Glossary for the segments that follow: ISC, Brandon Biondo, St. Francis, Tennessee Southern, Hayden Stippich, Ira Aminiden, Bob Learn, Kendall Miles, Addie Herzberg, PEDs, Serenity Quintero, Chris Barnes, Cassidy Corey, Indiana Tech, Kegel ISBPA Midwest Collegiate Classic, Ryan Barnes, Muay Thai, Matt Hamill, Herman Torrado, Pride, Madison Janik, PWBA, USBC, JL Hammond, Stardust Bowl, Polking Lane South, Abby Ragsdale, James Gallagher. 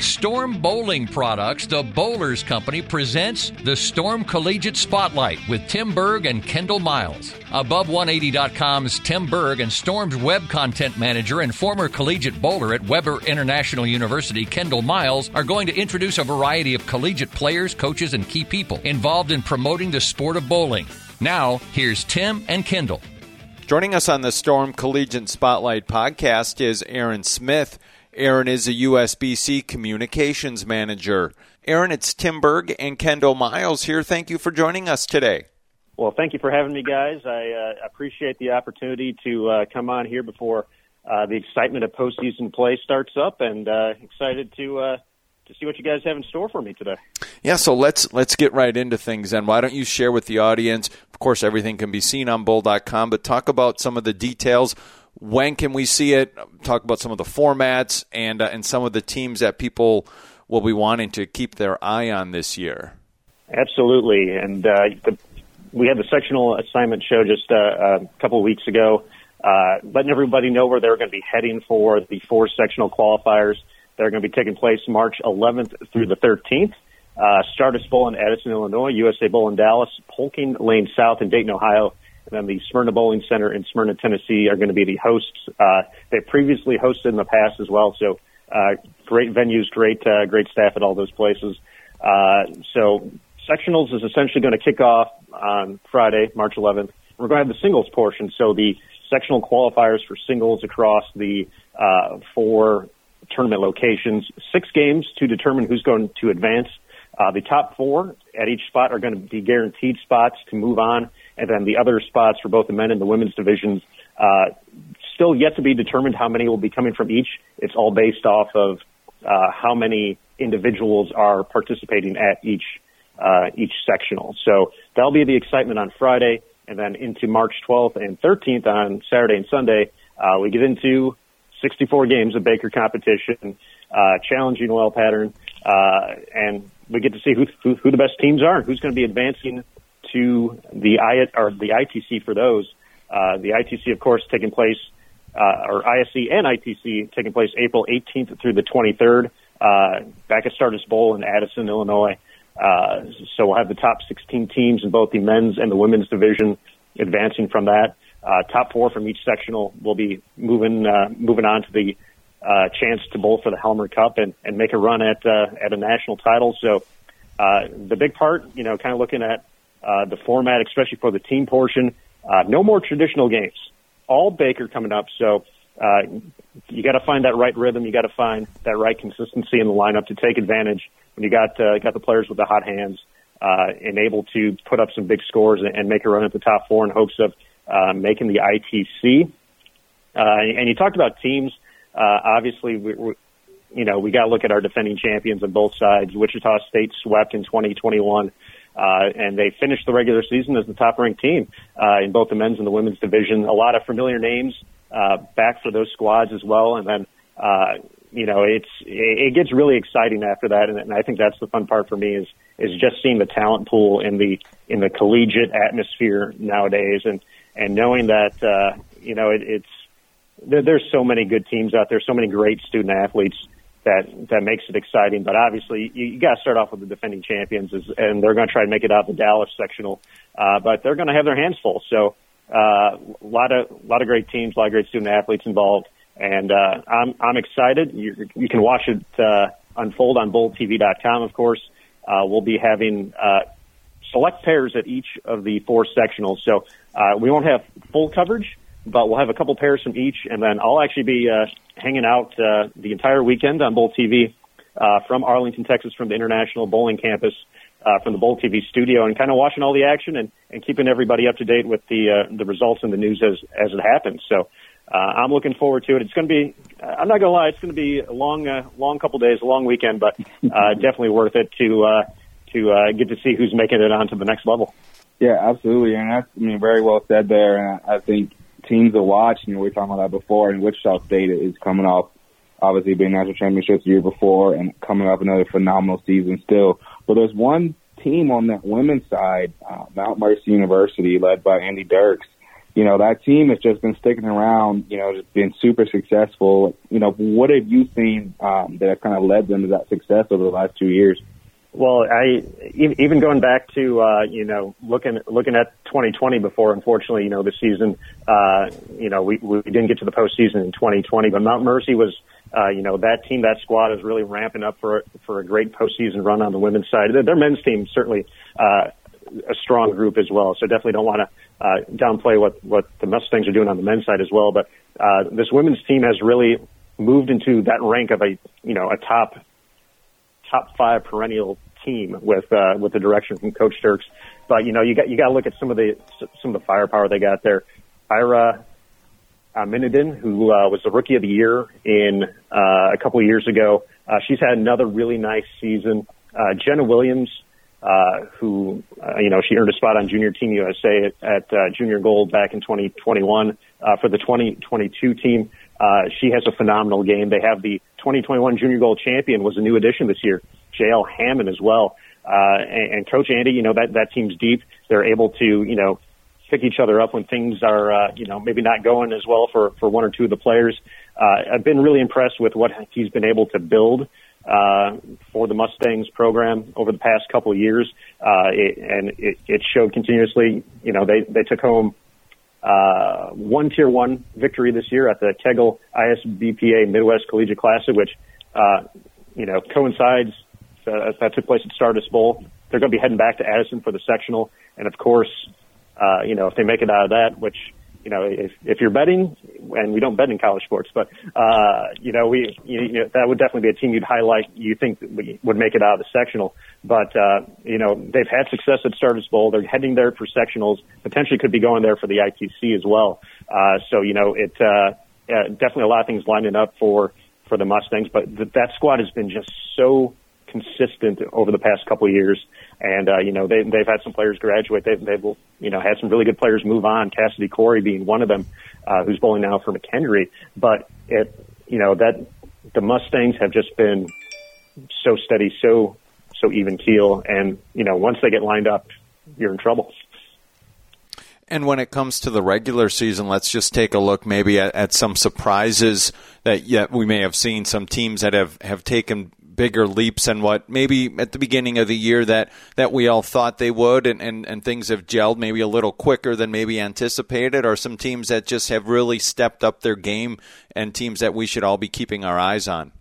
Storm Bowling Products, the Bowlers Company, presents the Storm Collegiate Spotlight with Tim Berg and Kendall Miles. Above180.com's Tim Berg and Storm's web content manager and former collegiate bowler at Weber International University, Kendall Miles, are going to introduce a variety of collegiate players, coaches, and key people involved in promoting the sport of bowling. Now, here's Tim and Kendall. Joining us on the Storm Collegiate Spotlight podcast is Aaron Smith. Aaron is a USBC communications manager. Aaron, it's Tim Berg and Kendall Miles here. Thank you for joining us today. Well, thank you for having me, guys. I appreciate the opportunity to come on here before the excitement of postseason play starts up, and excited to see what you guys have in store for me today. Yeah, so let's get right into things then. Why don't you share with the audience, of course everything can be seen on Bull.com, but talk about some of the details. When can we see it? Talk about some of the formats and some of the teams that people will be wanting to keep their eye on this year. Absolutely. And we had the sectional assignment show just a couple of weeks ago, letting everybody know where they're going to be heading for the four sectional qualifiers. They're going to be taking place March 11th through the 13th. Stardust Bowl in Addison, Illinois, USA Bowl in Dallas, Polking Lane South in Dayton, Ohio, and then the Smyrna Bowling Center in Smyrna, Tennessee are going to be the hosts. They previously hosted in the past as well, so great venues, great staff at all those places. So sectionals is essentially going to kick off on Friday, March 11th. We're going to have the singles portion, so the sectional qualifiers for singles across the four tournament locations. 6 games to determine who's going to advance. The top 4 at each spot are going to be guaranteed spots to move on, and then the other spots for both the men and the women's divisions, still yet to be determined how many will be coming from each. It's all based off of how many individuals are participating at each sectional. So that'll be the excitement on Friday, and then into March 12th and 13th on Saturday and Sunday, we get into 64 games of Baker competition, challenging well pattern, and we get to see who the best teams are and who's going to be advancing to the ITC for those. The ITC, of course, taking place, or ISC and ITC taking place April 18th through the 23rd, back at Stardust Bowl in Addison, Illinois. So we'll have the top 16 teams in both the men's and the women's division advancing from that. Top 4 from each sectional will be moving on to the chance to bowl for the Helmer Cup and make a run at a national title. So the big part, kind of looking at the format, especially for the team portion, no more traditional games. All Baker coming up, so you got to find that right rhythm. You got to find that right consistency in the lineup to take advantage when you got the players with the hot hands and able to put up some big scores and make a run at the top 4 in hopes of making the ITC. And you talked about teams. Obviously, we got to look at our defending champions on both sides. Wichita State swept in 2021. And they finished the regular season as the top-ranked team in both the men's and the women's division. A lot of familiar names back for those squads as well. And then, it gets really exciting after that. And I think that's the fun part for me is just seeing the talent pool in the collegiate atmosphere nowadays, and knowing that there's so many good teams out there, so many great student athletes. That makes it exciting, but obviously you got to start off with the defending champions, and they're going to try to make it out the Dallas sectional, but they're going to have their hands full. So a lot of great teams, a lot of great student athletes involved, and I'm excited. You can watch it unfold on BoldTV.com, of course. We'll be having select pairs at each of the 4 sectionals, so we won't have full coverage, but we'll have a couple pairs from each, and then I'll actually be hanging out the entire weekend on Bowl TV from Arlington, Texas, from the International Bowling Campus, from the Bowl TV studio, and kind of watching all the action and keeping everybody up to date with the results and the news as it happens. So I'm looking forward to it. It's going to be, I'm not going to lie, it's going to be a long couple days, a long weekend, but definitely worth it to get to see who's making it on to the next level. Yeah, absolutely, and that's very well said there, and I think teams to watch, we were talking about that before, and Wichita State is coming off, obviously, being national championships the year before and coming up another phenomenal season still. But there's one team on that women's side, Mount Mercy University, led by Andy Dirks. you know, that team has just been sticking around, you know, just been super successful. You know, what have you seen that have kind of led them to that success over the last 2 years? Well, even going back to, you know, looking at 2020 before, unfortunately, you know, the season, you know, we didn't get to the postseason in 2020, but Mount Mercy was, you know, that team, that squad is really ramping up for a great postseason run on the women's side. Their men's team certainly a strong group as well, so definitely don't want to downplay what the Mustangs are doing on the men's side as well. But this women's team has really moved into that rank of a, you know, a top five perennial team with the direction from Coach Dirks. But, you know, you got to look at some of the firepower they got there. Ira Aminiden, who was the Rookie of the Year in a couple of years ago, she's had another really nice season. Jenna Williams, who, you know, she earned a spot on Junior Team USA at Junior Gold back in 2021 for the 2022 team. She has a phenomenal game. They have the 2021 Junior Gold champion was a new addition this year, JL Hammond as well. And Coach Andy, you know, that team's deep. They're able to, you know, pick each other up when things are, you know, maybe not going as well for one or two of the players. I've been really impressed with what he's been able to build for the Mustangs program over the past couple of years. It showed continuously. You know, they took home one Tier 1 victory this year at the Kegel ISBPA Midwest Collegiate Classic, which, you know, coincides. That took place at Stardust Bowl. They're going to be heading back to Addison for the sectional. And, of course, you know, if they make it out of that, which, you know, if you're betting, and we don't bet in college sports, but, you know, that would definitely be a team you'd highlight, you think would make it out of the sectional. But, you know, they've had success at Stardust Bowl. They're heading there for sectionals, potentially could be going there for the ITC as well. So, you know, definitely a lot of things lining up for the Mustangs, but that squad has been just so consistent over the past couple of years. And, you know, they've had some players graduate. They've, you know, had some really good players move on, Cassidy Corey being one of them, who's bowling now for McHenry. But, you know, that the Mustangs have just been so steady, so even keel. And, you know, once they get lined up, you're in trouble. And when it comes to the regular season, let's just take a look maybe at some surprises that yet we may have seen, some teams that have taken bigger leaps than what maybe at the beginning of the year that we all thought they would, and things have gelled maybe a little quicker than maybe anticipated, or some teams that just have really stepped up their game and teams that we should all be keeping our eyes on?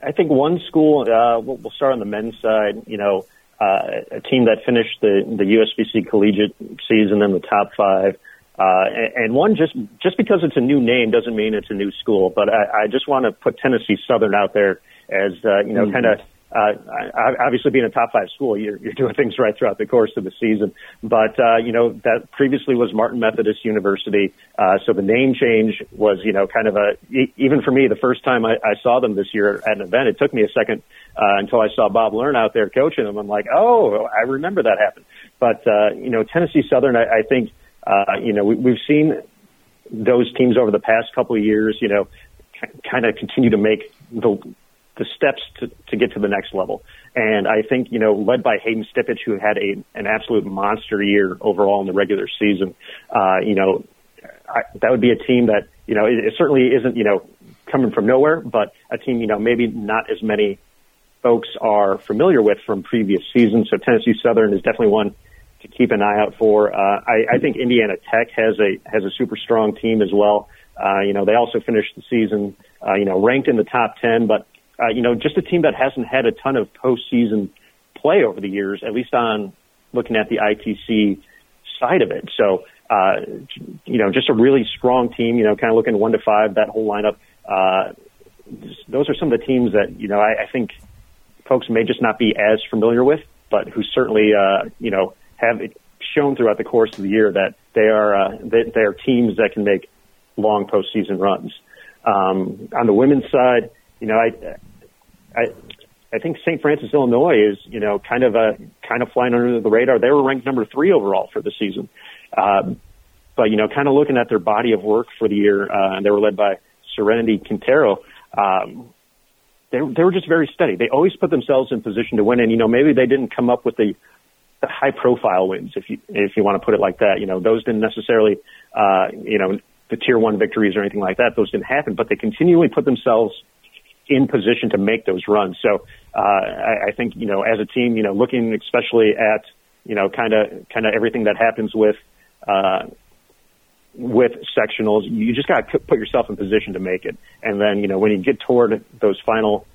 I think one school, we'll start on the men's side, you know, a team that finished the USBC collegiate season in the top five, and one just because it's a new name doesn't mean it's a new school, but I just want to put Tennessee Southern out there as, you know, kind of, obviously being a top five school, you're doing things right throughout the course of the season. But, you know, that previously was Martin Methodist University. So the name change was, you know, kind of even for me, the first time I saw them this year at an event, it took me a second until I saw Bob Learn out there coaching them. I'm like, oh, I remember that happened. But, you know, Tennessee Southern, I think, you know, we've seen those teams over the past couple of years, you know, kind of continue to make the steps to get to the next level. And I think, you know, led by Hayden Stippich, who had an absolute monster year overall in the regular season, you know, that would be a team that, you know, it certainly isn't, you know, coming from nowhere, but a team, you know, maybe not as many folks are familiar with from previous seasons. So Tennessee Southern is definitely one to keep an eye out for. I think Indiana Tech has a super strong team as well. You know, they also finished the season, you know, ranked in the top 10, but you know, just a team that hasn't had a ton of postseason play over the years, at least on looking at the ITC side of it. So, you know, just a really strong team, you know, kind of looking 1 to 5, that whole lineup. Those are some of the teams that, you know, I think folks may just not be as familiar with, but who certainly, you know, have shown throughout the course of the year that they are teams that can make long postseason runs. On the women's side, you know, I think St. Francis, Illinois is, you know, kind of flying under the radar. They were ranked number 3 overall for the season. But, you know, kind of looking at their body of work for the year, and they were led by Serenity Quintero. They were just very steady. They always put themselves in position to win. And, you know, maybe they didn't come up with the the high profile wins, if you want to put it like that. You know, those didn't necessarily, the tier one victories or anything like that. Those didn't happen, but they continually put themselves in position to make those runs. So I think, as a team, looking especially at, kind of everything that happens with sectionals, you just got to put yourself in position to make it. And then, when you get toward those final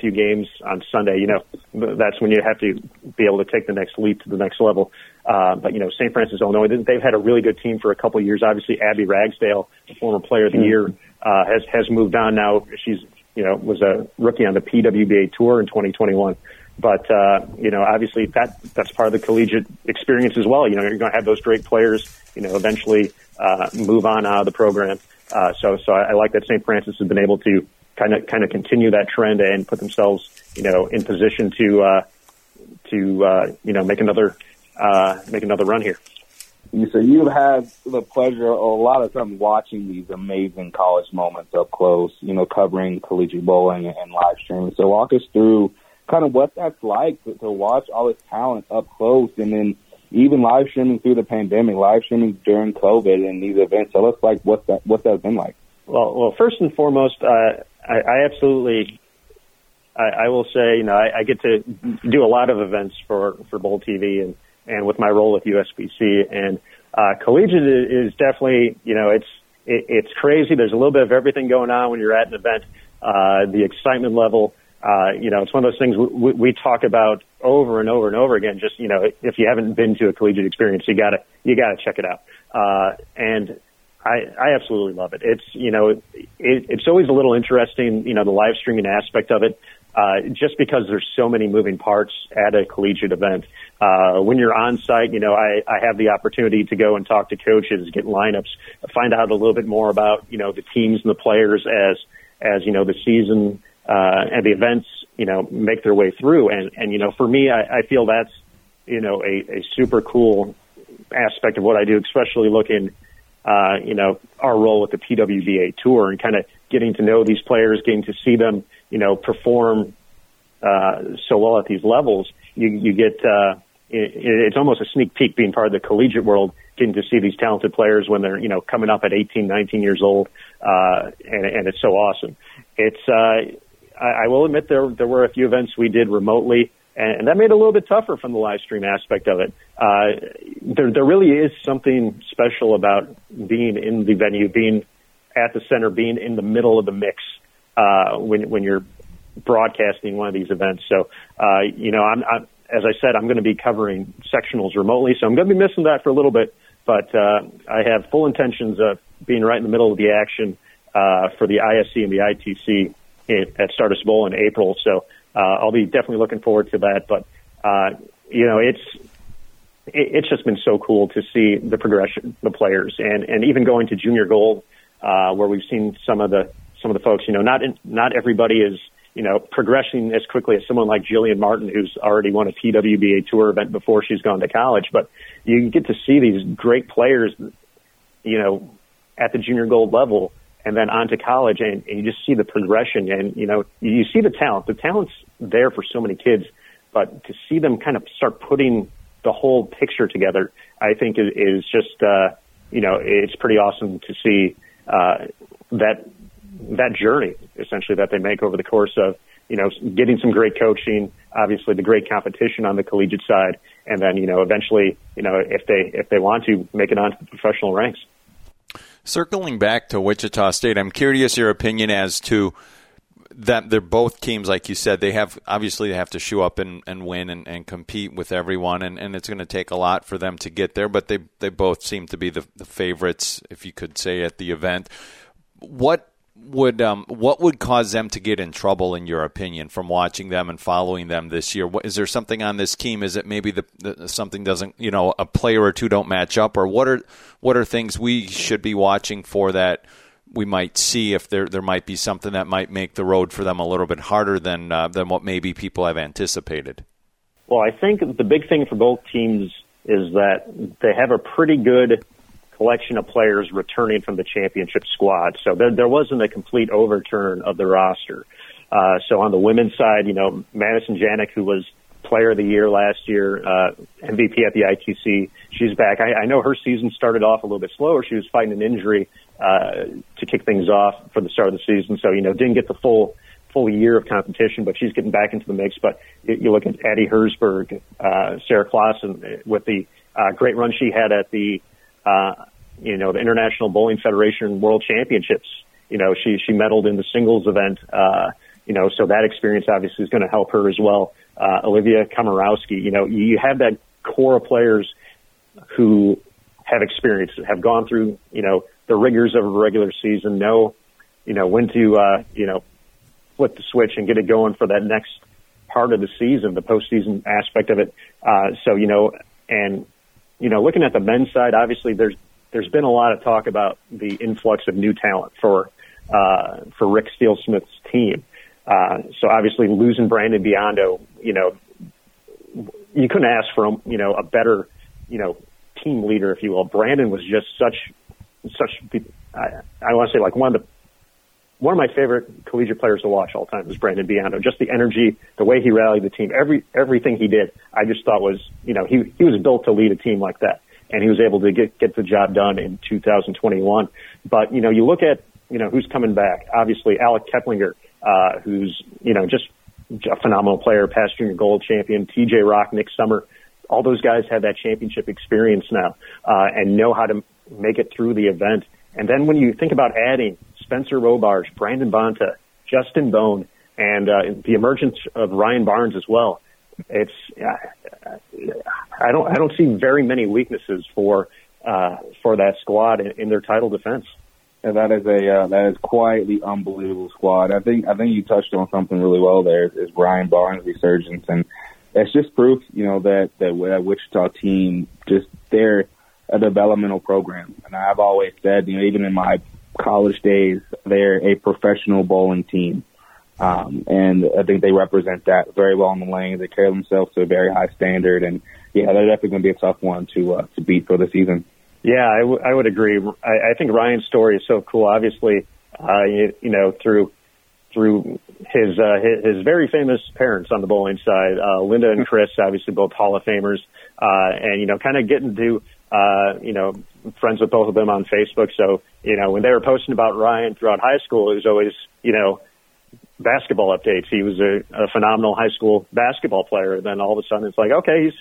few games on Sunday, that's when you have to be able to take the next leap to the next level. But, St. Francis, Illinois, they've had a really good team for a couple of years. Obviously, Abby Ragsdale, the former player of the year, has moved on now. She's, was a rookie on the PWBA tour in 2021. But, obviously that's part of the collegiate experience as well. You're going to have those great players, eventually move on out of the program. So I like that St. Francis has been able to kind of continue that trend and put themselves, in position to make another run here. So you've had the pleasure a lot of time watching these amazing college moments up close, covering collegiate bowling and live streaming. So walk us through kind of what that's like to watch all this talent up close, and then even live streaming through the pandemic, live streaming during COVID and these events. Tell us what that's been like. Well, first and foremost, I absolutely, I will say, I get to do a lot of events for Bowl TV and with my role with USBC, and collegiate is definitely, it's crazy. There's a little bit of everything going on when you're at an event. The excitement level, it's one of those things we talk about over and over and over again. Just, if you haven't been to a collegiate experience, you gotta check it out. And I absolutely love it. It's, it's always a little interesting, the live streaming aspect of it, just because there's so many moving parts at a collegiate event. When you're on site, I have the opportunity to go and talk to coaches, get lineups, find out a little bit more about, the teams and the players as, the season, and the events, make their way through. And, for me, I feel that's, a super cool aspect of what I do, especially looking, our role with the PWBA tour and kind of getting to know these players, getting to see them, perform so well at these levels. You get it's almost a sneak peek being part of the collegiate world, getting to see these talented players when they're coming up at 18, 19 years old, and it's so awesome. It's I will admit there were a few events we did remotely. And that made it a little bit tougher from the live stream aspect of it. There really is something special about being in the venue, being at the center, being in the middle of the mix, when you're broadcasting one of these events. So, I'm as I said, I'm going to be covering sectionals remotely, so I'm going to be missing that for a little bit. But I have full intentions of being right in the middle of the action for the ISC and the ITC at Stardust Bowl in April. So. I'll be definitely looking forward to that, but it's just been so cool to see the progression, the players, and even going to Junior Gold, where we've seen some of the folks. Not everybody is progressing as quickly as someone like Jillian Martin, who's already won a PWBA Tour event before she's gone to college. But you get to see these great players, at the Junior Gold level. And then on to college, and you just see the progression, and, you see the talent. The talent's there for so many kids, but to see them kind of start putting the whole picture together, I think is just, it's pretty awesome to see that journey, essentially, that they make over the course of, getting some great coaching, obviously the great competition on the collegiate side, and then, eventually, if they want to, make it onto the professional ranks. Circling back to Wichita State, I'm curious your opinion as to that they're both teams, like you said, they have to show up and win and compete with everyone, and it's going to take a lot for them to get there, but they both seem to be the favorites, if you could say, at the event. What would cause them to get in trouble, in your opinion, from watching them and following them this year? Is there something on this team? Is it maybe the something doesn't, a player or two don't match up, or what are things we should be watching for that we might see if there might be something that might make the road for them a little bit harder than what maybe people have anticipated? Well, I think the big thing for both teams is that they have a pretty good collection of players returning from the championship squad. So there wasn't a complete overturn of the roster. So on the women's side, Madison Janik, who was Player of the Year last year, MVP at the ITC. She's back. I know her season started off a little bit slower. She was fighting an injury to kick things off for the start of the season, so, you know, didn't get the full year of competition, but she's getting back into the mix. But you look at Addie Herzberg, Sarah Claussen, with the great run she had at the the International Bowling Federation World Championships. You know, she medaled in the singles event, so that experience obviously is going to help her as well. Olivia Komorowski, you know, you have that core of players who have experience, have gone through, you know, the rigors of a regular season, know, you know, when to, flip the switch and get it going for that next part of the season, the postseason aspect of it. Looking at the men's side, obviously there's been a lot of talk about the influx of new talent for Rick Steelsmith's team. So obviously losing Brandon Biondo, you know, you couldn't ask for, a better, team leader, if you will. Brandon was just such, I want to say, like, one of my favorite collegiate players to watch all time was Brandon Biondo. Just the energy, the way he rallied the team, everything he did, I just thought was, he was built to lead a team like that. And he was able to get the job done in 2021. But, you look at, who's coming back. Obviously, Alec Keplinger, who's, just a phenomenal player, past junior gold champion, TJ Rock, Nick Summer. All those guys have that championship experience now and know how to make it through the event. And then when you think about adding Spencer Robarge, Brandon Bonta, Justin Bone, and the emergence of Ryan Barnes as well, it's I don't see very many weaknesses for that squad in their title defense. And that is quite the unbelievable squad. I think you touched on something really well there. Is Ryan Barnes' resurgence, and that's just proof, that Wichita team, just they're a developmental program. And I've always said, even in my college days, they're a professional bowling team. And I think they represent that very well in the lane. They carry themselves to a very high standard, and they're definitely going to be a tough one to beat for the season. Yeah, I would agree. I think Ryan's story is so cool. Obviously, through his very famous parents on the bowling side, Linda and Chris, obviously both Hall of Famers, and kind of getting to friends with both of them on Facebook. So when they were posting about Ryan throughout high school, it was always basketball updates. He was a phenomenal high school basketball player. Then all of a sudden, it's like, okay,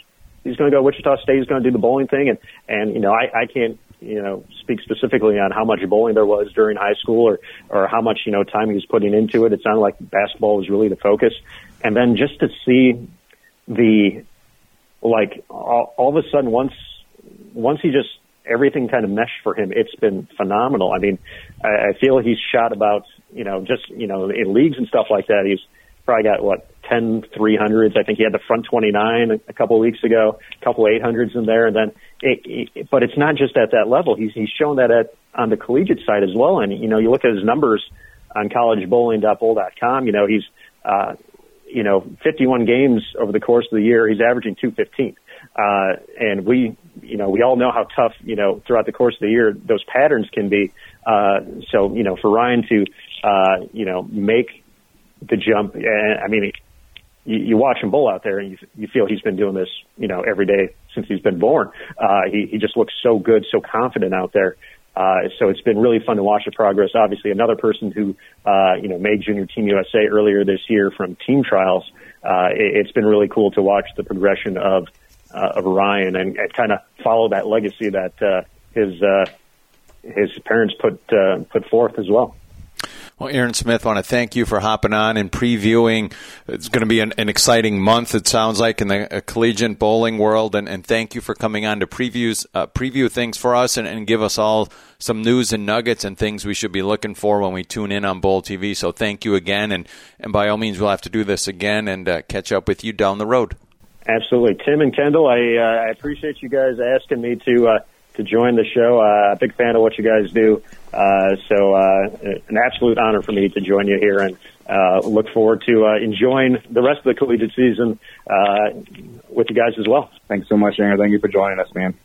he's going to go to Wichita State. He's going to do the bowling thing. And I can't, speak specifically on how much bowling there was during high school or how much, time he was putting into it. It sounded like basketball was really the focus. And then just to see all of a sudden, once he just, everything kind of meshed for him, it's been phenomenal. I mean, I feel he's shot about, in leagues and stuff like that, he's probably got, 10 300s. I think he had the front 29 a couple of weeks ago, a couple 800s in there. And then, but it's not just at that level. He's shown that on the collegiate side as well. And, you look at his numbers on collegebowling.bowl.com, he's, 51 games over the course of the year. He's averaging 215. And we all know how tough, throughout the course of the year, those patterns can be. So, for Ryan to, make the jump, I mean, you watch him bowl out there and you feel he's been doing this, every day since he's been born. He just looks so good, so confident out there. So it's been really fun to watch the progress. Obviously, another person who, made Junior Team USA earlier this year from team trials. It's been really cool to watch the progression of Ryan and kind of follow that legacy that his parents put forth as well. Well, Aaron Smith, I want to thank you for hopping on and previewing. It's going to be an exciting month, it sounds like, in the collegiate bowling world. And thank you for coming on to preview things for us and give us all some news and nuggets and things we should be looking for when we tune in on Bowl TV. So thank you again. And by all means, we'll have to do this again and catch up with you down the road. Absolutely. Tim and Kendall, I appreciate you guys asking me to join the show. A big fan of what you guys do. So an absolute honor for me to join you here, and look forward to enjoying the rest of the collegiate season with you guys as well. Thanks so much, Aaron. Thank you for joining us, man.